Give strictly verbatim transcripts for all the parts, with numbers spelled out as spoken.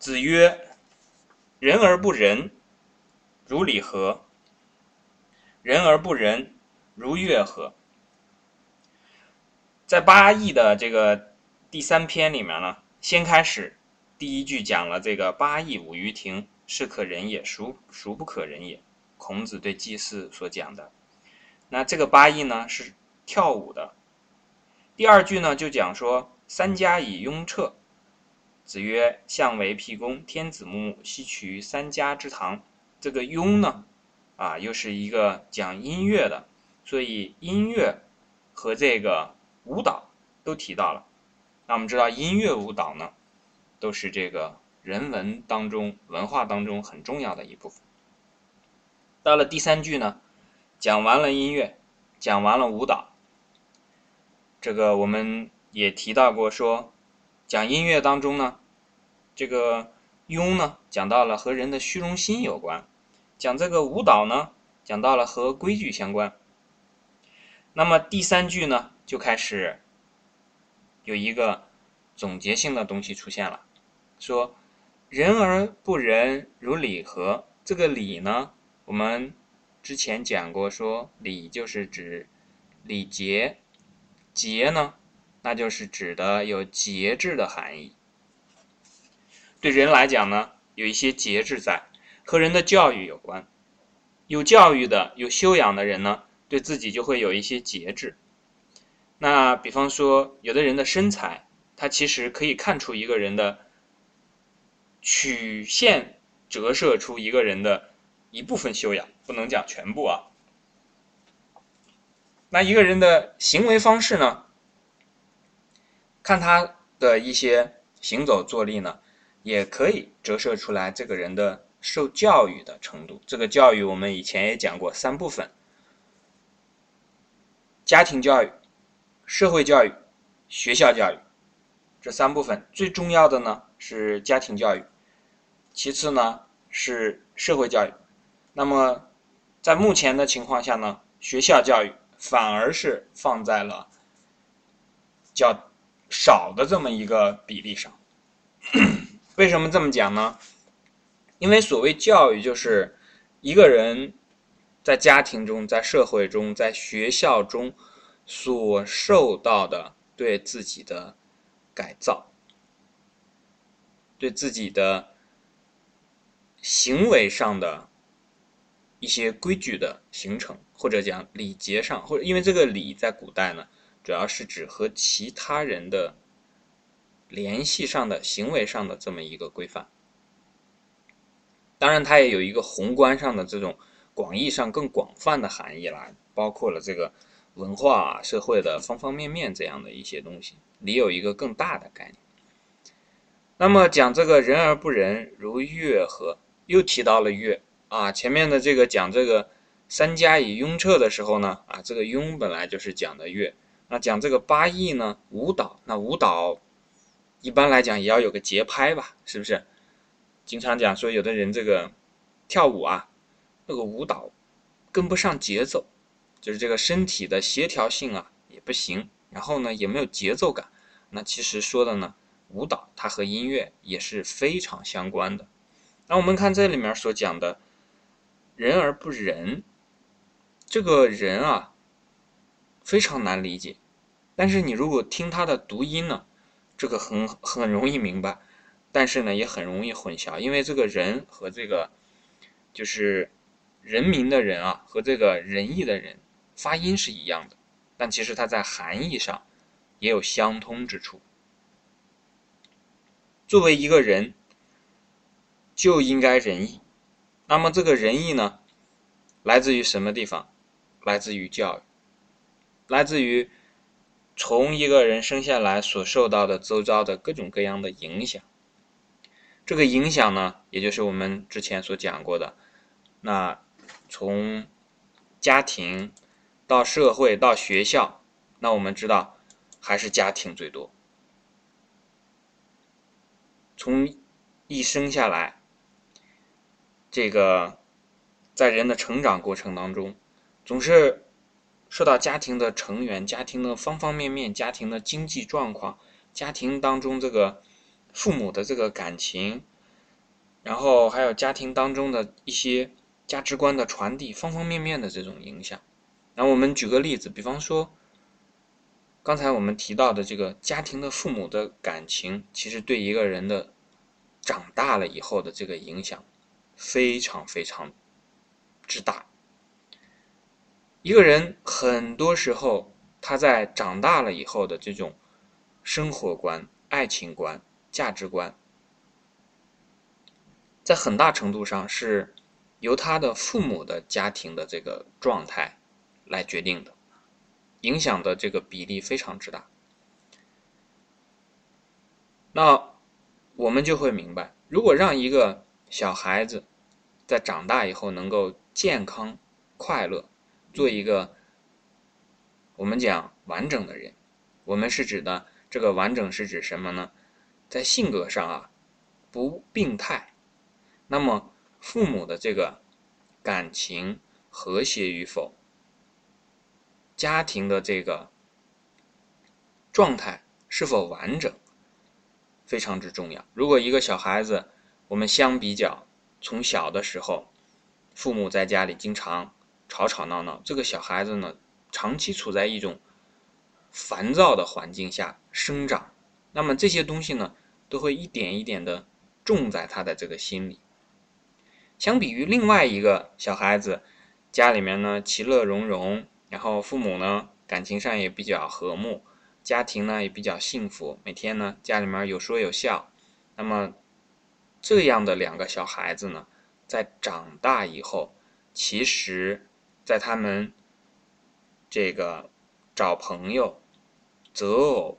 子曰：人而不仁，如礼何？人而不仁，如乐何？在八佾的这个第三篇里面呢，先开始第一句讲了这个八佾舞于庭，是可忍也，孰孰不可忍也。孔子对祭祀所讲的。那这个八佾呢是跳舞的。第二句呢就讲说三家以雍彻。子曰：相为辟公，天子木木，西取三家之堂。这个雍呢啊，又是一个讲音乐的，所以音乐和这个舞蹈都提到了。那我们知道音乐舞蹈呢都是这个人文当中文化当中很重要的一部分。到了第三句呢，讲完了音乐，讲完了舞蹈。这个我们也提到过说，讲音乐当中呢，这个雍呢讲到了和人的虚荣心有关，讲这个舞蹈呢讲到了和规矩相关。那么第三句呢就开始有一个总结性的东西出现了，说人而不仁，如礼何？这个礼呢我们之前讲过说礼就是指礼节，节呢那就是指的有节制的含义。对人来讲呢有一些节制在，和人的教育有关，有教育的有修养的人呢对自己就会有一些节制。那比方说有的人的身材，他其实可以看出一个人的曲线，折射出一个人的一部分修养，不能讲全部啊。那一个人的行为方式呢，看他的一些行走坐立呢也可以折射出来这个人的受教育的程度。这个教育我们以前也讲过三部分，家庭教育、社会教育、学校教育，这三部分最重要的呢是家庭教育，其次呢是社会教育。那么在目前的情况下呢，学校教育反而是放在了较少的这么一个比例上。为什么这么讲呢？因为所谓教育就是一个人在家庭中、在社会中、在学校中所受到的对自己的改造，对自己的行为上的一些规矩的形成，或者讲礼节上，或者因为这个礼在古代呢主要是指和其他人的联系上的行为上的这么一个规范。当然它也有一个宏观上的这种广义上更广泛的含义啦，包括了这个文化、啊、社会的方方面面这样的一些东西，礼有一个更大的概念。那么讲这个人而不仁，如乐何？又提到了乐啊。前面的这个讲这个三家以雍彻的时候呢啊，这个雍本来就是讲的乐。那讲这个八佾呢，舞蹈，那舞蹈一般来讲也要有个节拍吧，是不是？经常讲说有的人这个跳舞啊，那个舞蹈跟不上节奏，就是这个身体的协调性啊也不行，然后呢也没有节奏感。那其实说的呢，舞蹈它和音乐也是非常相关的。那我们看这里面所讲的人而不仁，这个人啊非常难理解，但是你如果听他的读音呢，这个很很容易明白，但是呢也很容易混淆。因为这个人和这个就是人民的人啊，和这个仁义的人发音是一样的，但其实它在含义上也有相通之处。作为一个人就应该仁义，那么这个仁义呢来自于什么地方？来自于教育，来自于从一个人生下来所受到的周遭的各种各样的影响。这个影响呢也就是我们之前所讲过的，那从家庭到社会到学校，那我们知道还是家庭最多。从一生下来，这个在人的成长过程当中总是受到家庭的成员、家庭的方方面面、家庭的经济状况、家庭当中这个父母的这个感情，然后还有家庭当中的一些价值观的传递，方方面面的这种影响。然后我们举个例子，比方说刚才我们提到的这个家庭的父母的感情，其实对一个人的长大了以后的这个影响非常非常之大。一个人很多时候他在长大了以后的这种生活观、爱情观、价值观，在很大程度上是由他的父母的家庭的这个状态来决定的，影响的这个比例非常之大。那我们就会明白，如果让一个小孩子在长大以后能够健康快乐，做一个我们讲完整的人，我们是指的这个完整是指什么呢？在性格上啊不病态，那么父母的这个感情和谐与否，家庭的这个状态是否完整非常之重要。如果一个小孩子，我们相比较从小的时候父母在家里经常吵吵闹闹，这个小孩子呢长期处在一种烦躁的环境下生长，那么这些东西呢都会一点一点的种在他的这个心里。相比于另外一个小孩子，家里面呢其乐融融，然后父母呢感情上也比较和睦，家庭呢也比较幸福，每天呢家里面有说有笑，那么这样的两个小孩子呢在长大以后，其实在他们这个找朋友、择偶、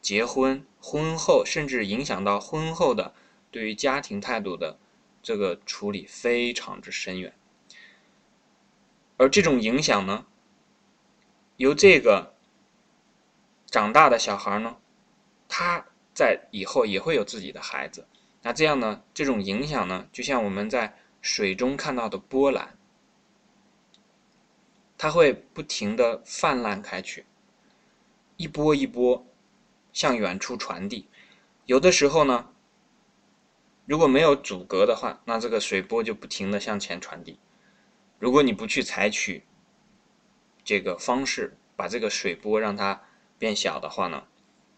结婚、婚后，甚至影响到婚后的对于家庭态度的这个处理非常之深远。而这种影响呢由这个长大的小孩呢，他在以后也会有自己的孩子，那这样呢这种影响呢就像我们在水中看到的波澜，它会不停的泛滥开去，一波一波向远处传递。有的时候呢如果没有阻隔的话，那这个水波就不停的向前传递，如果你不去采取这个方式把这个水波让它变小的话呢，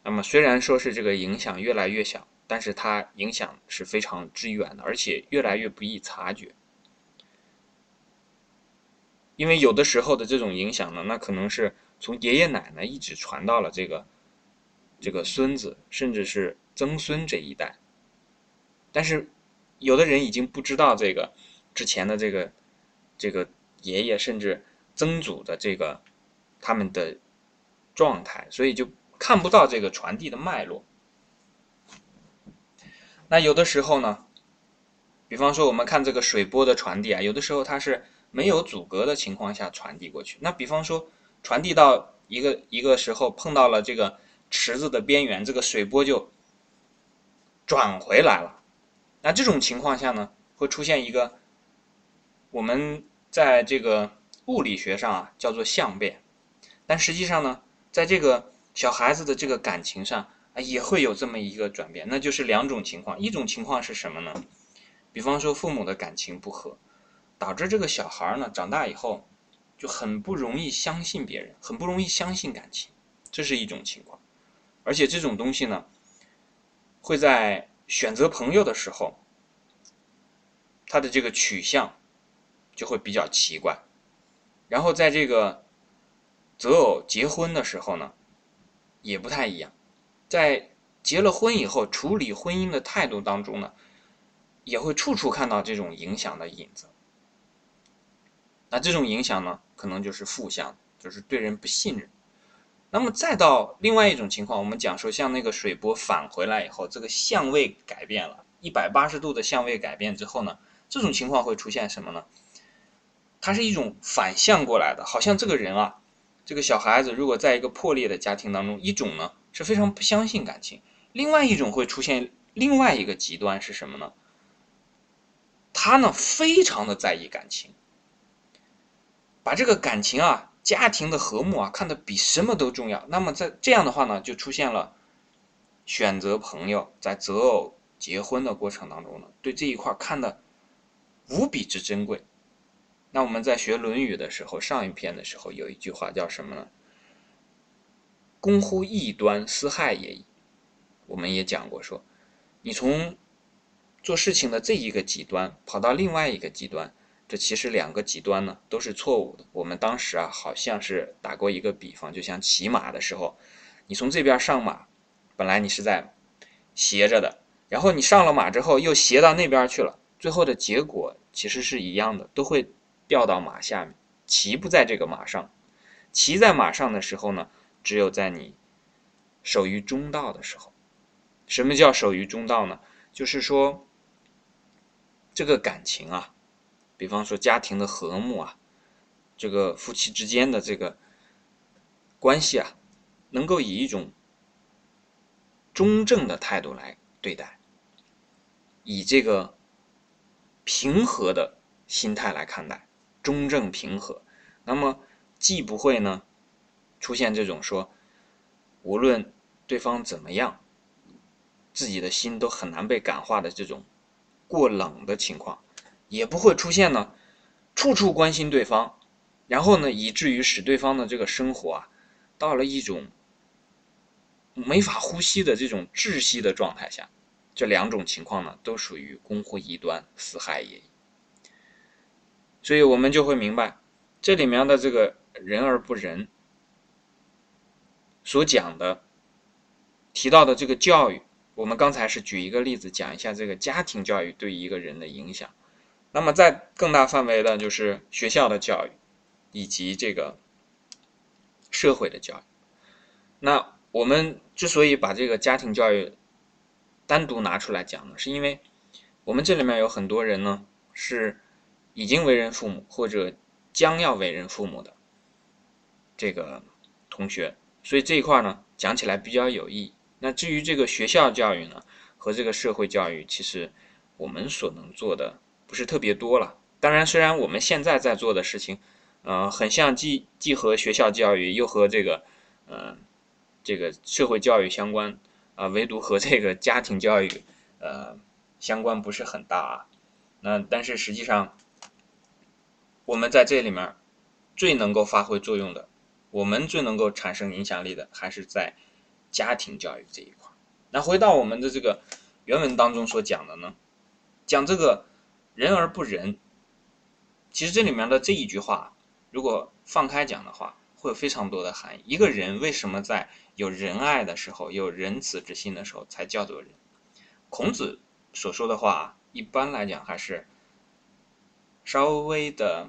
那么虽然说是这个影响越来越小，但是它影响是非常之远的，而且越来越不易察觉。因为有的时候的这种影响呢，那可能是从爷爷奶奶一直传到了这个这个孙子，甚至是曾孙这一代，但是有的人已经不知道这个之前的这个这个爷爷甚至曾祖的这个他们的状态，所以就看不到这个传递的脉络。那有的时候呢比方说我们看这个水波的传递啊，有的时候它是没有阻隔的情况下传递过去，那比方说传递到一个一个时候碰到了这个池子的边缘，这个水波就转回来了。那这种情况下呢会出现一个我们在这个物理学上啊叫做相变，但实际上呢在这个小孩子的这个感情上啊也会有这么一个转变。那就是两种情况，一种情况是什么呢？比方说父母的感情不和，导致这个小孩呢长大以后就很不容易相信别人，很不容易相信感情，这是一种情况。而且这种东西呢会在选择朋友的时候他的这个取向就会比较奇怪，然后在这个择偶结婚的时候呢也不太一样，在结了婚以后处理婚姻的态度当中呢也会处处看到这种影响的影子。那这种影响呢可能就是负向，就是对人不信任。那么再到另外一种情况，我们讲说像那个水波返回来以后，这个相位改变了一百八十度的相位改变之后呢，这种情况会出现什么呢？它是一种反向过来的，好像这个人啊这个小孩子如果在一个破裂的家庭当中，一种呢是非常不相信感情，另外一种会出现另外一个极端是什么呢？他呢非常的在意感情，把这个感情啊家庭的和睦啊看得比什么都重要。那么在这样的话呢就出现了选择朋友，在择偶结婚的过程当中呢，对这一块看得无比之珍贵。那我们在学《论语》的时候，上一篇的时候有一句话叫什么呢？公乎异端，斯害也已。我们也讲过说，你从做事情的这一个极端跑到另外一个极端，这其实两个极端呢都是错误的。我们当时啊好像是打过一个比方，就像骑马的时候，你从这边上马，本来你是在斜着的，然后你上了马之后又斜到那边去了，最后的结果其实是一样的，都会掉到马下面。骑不在这个马上，骑在马上的时候呢，只有在你守于中道的时候。什么叫守于中道呢？就是说这个感情啊，比方说家庭的和睦啊，这个夫妻之间的这个关系啊，能够以一种中正的态度来对待，以这个平和的心态来看待，中正平和。那么既不会呢出现这种说无论对方怎么样自己的心都很难被感化的这种过冷的情况，也不会出现呢处处关心对方，然后呢以至于使对方的这个生活啊到了一种没法呼吸的这种窒息的状态下。这两种情况呢都属于公乎异端，斯害也已。所以我们就会明白这里面的这个人而不仁所讲的提到的这个教育，我们刚才是举一个例子讲一下这个家庭教育对一个人的影响。那么在更大范围的就是学校的教育以及这个社会的教育。那我们之所以把这个家庭教育单独拿出来讲呢，是因为我们这里面有很多人呢是已经为人父母或者将要为人父母的这个同学，所以这一块呢讲起来比较有意义。那至于这个学校教育呢和这个社会教育，其实我们所能做的不是特别多了。当然虽然我们现在在做的事情呃，很像既既和学校教育又和这个呃这个社会教育相关啊、呃，唯独和这个家庭教育呃相关不是很大啊。那但是实际上我们在这里面最能够发挥作用的，我们最能够产生影响力的还是在家庭教育这一块。那回到我们的这个原文当中所讲的呢，讲这个人而不仁，其实这里面的这一句话如果放开讲的话会有非常多的含义。一个人为什么在有仁爱的时候，有仁慈之心的时候才叫做人？孔子所说的话一般来讲还是稍微的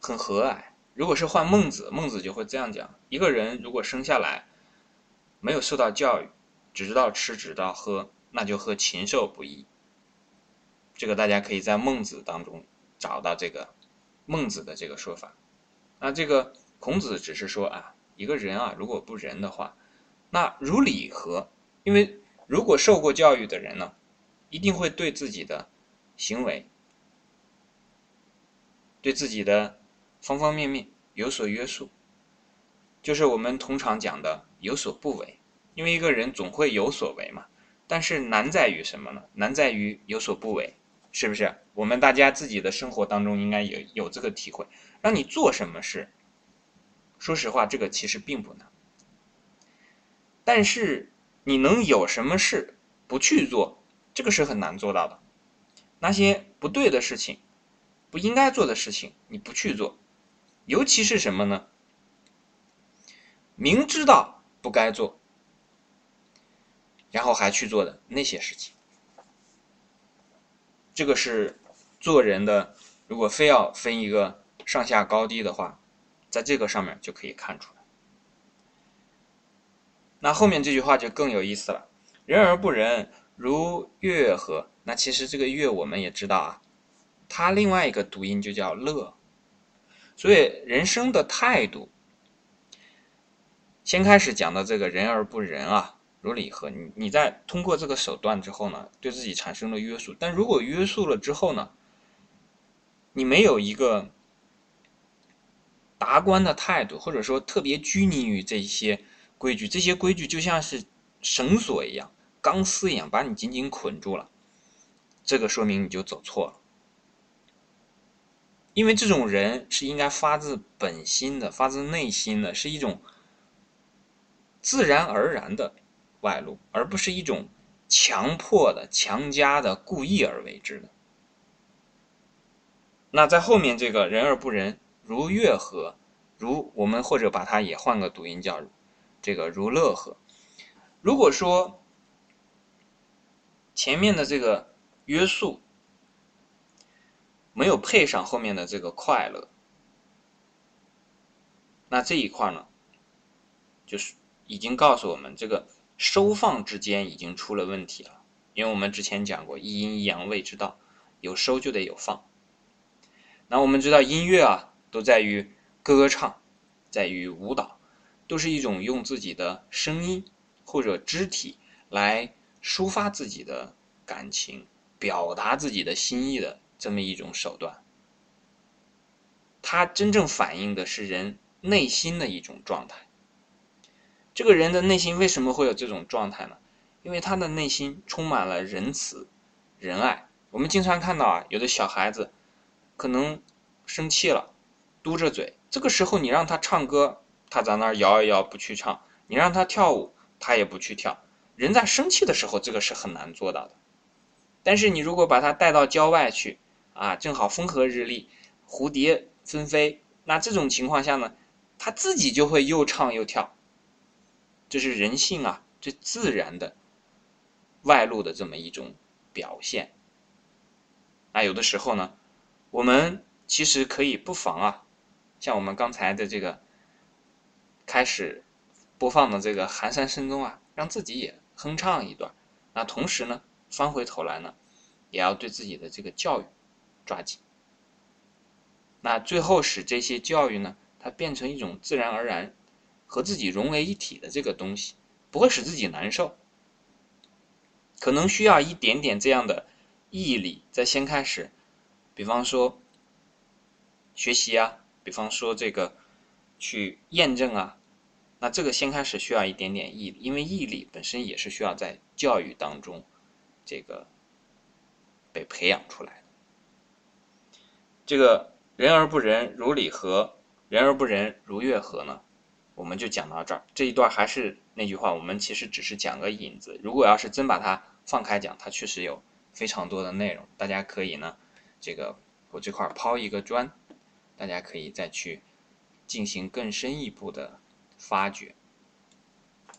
很和蔼。如果是换孟子，孟子就会这样讲，一个人如果生下来没有受到教育，只知道吃只知道喝，那就和禽兽不异。这个大家可以在孟子当中找到这个孟子的这个说法。那这个孔子只是说啊，一个人啊如果不仁的话，那如礼何？因为如果受过教育的人呢，一定会对自己的行为对自己的方方面面有所约束，就是我们通常讲的有所不为。因为一个人总会有所为嘛，但是难在于什么呢？难在于有所不为，是不是？我们大家自己的生活当中应该有有这个体会，让你做什么事，说实话这个其实并不难，但是你能有什么事不去做，这个是很难做到的。那些不对的事情，不应该做的事情你不去做，尤其是什么呢？明知道不该做然后还去做的那些事情，这个是做人的，如果非要分一个上下高低的话，在这个上面就可以看出来。那后面这句话就更有意思了，人而不仁，如乐何？那其实这个乐我们也知道啊，它另外一个读音就叫乐。所以人生的态度先开始讲到这个人而不仁啊，如礼何？你你在通过这个手段之后呢，对自己产生了约束。但如果约束了之后呢，你没有一个达观的态度，或者说特别拘泥于这些规矩，这些规矩就像是绳索一样，钢丝一样把你紧紧捆住了，这个说明你就走错了。因为这种人是应该发自本心的，发自内心的，是一种自然而然的外露，而不是一种强迫的、强加的、故意而为之的。那在后面这个人而不仁，如乐呵，如我们或者把它也换个读音叫这个如乐呵。如果说前面的这个约束没有配上后面的这个快乐，那这一块呢，就是已经告诉我们这个收放之间已经出了问题了，因为我们之前讲过一阴一阳谓之道，有收就得有放。那我们知道音乐啊，都在于歌唱，在于舞蹈，都是一种用自己的声音或者肢体来抒发自己的感情，表达自己的心意的这么一种手段。它真正反映的是人内心的一种状态。这个人的内心为什么会有这种状态呢？因为他的内心充满了仁慈、仁爱。我们经常看到啊，有的小孩子可能生气了，嘟着嘴，这个时候你让他唱歌，他在那儿摇一摇不去唱；你让他跳舞，他也不去跳。人在生气的时候，这个是很难做到的。但是你如果把他带到郊外去啊，正好风和日丽，蝴蝶纷飞，那这种情况下呢，他自己就会又唱又跳。这是人性啊，这自然的外露的这么一种表现。那有的时候呢，我们其实可以不妨啊，像我们刚才的这个开始播放的这个寒山深宗啊，让自己也哼唱一段。那同时呢，翻回头来呢，也要对自己的这个教育抓紧。那最后使这些教育呢，它变成一种自然而然和自己融为一体的这个东西，不会使自己难受。可能需要一点点这样的毅力在先开始，比方说学习啊，比方说这个去验证啊，那这个先开始需要一点点毅力，因为毅力本身也是需要在教育当中这个被培养出来的。这个人而不仁，如礼和；人而不仁，如乐和呢，我们就讲到这儿。这一段还是那句话，我们其实只是讲个引子，如果要是真把它放开讲，它确实有非常多的内容，大家可以呢，这个我这块抛一个砖，大家可以再去进行更深一步的发掘。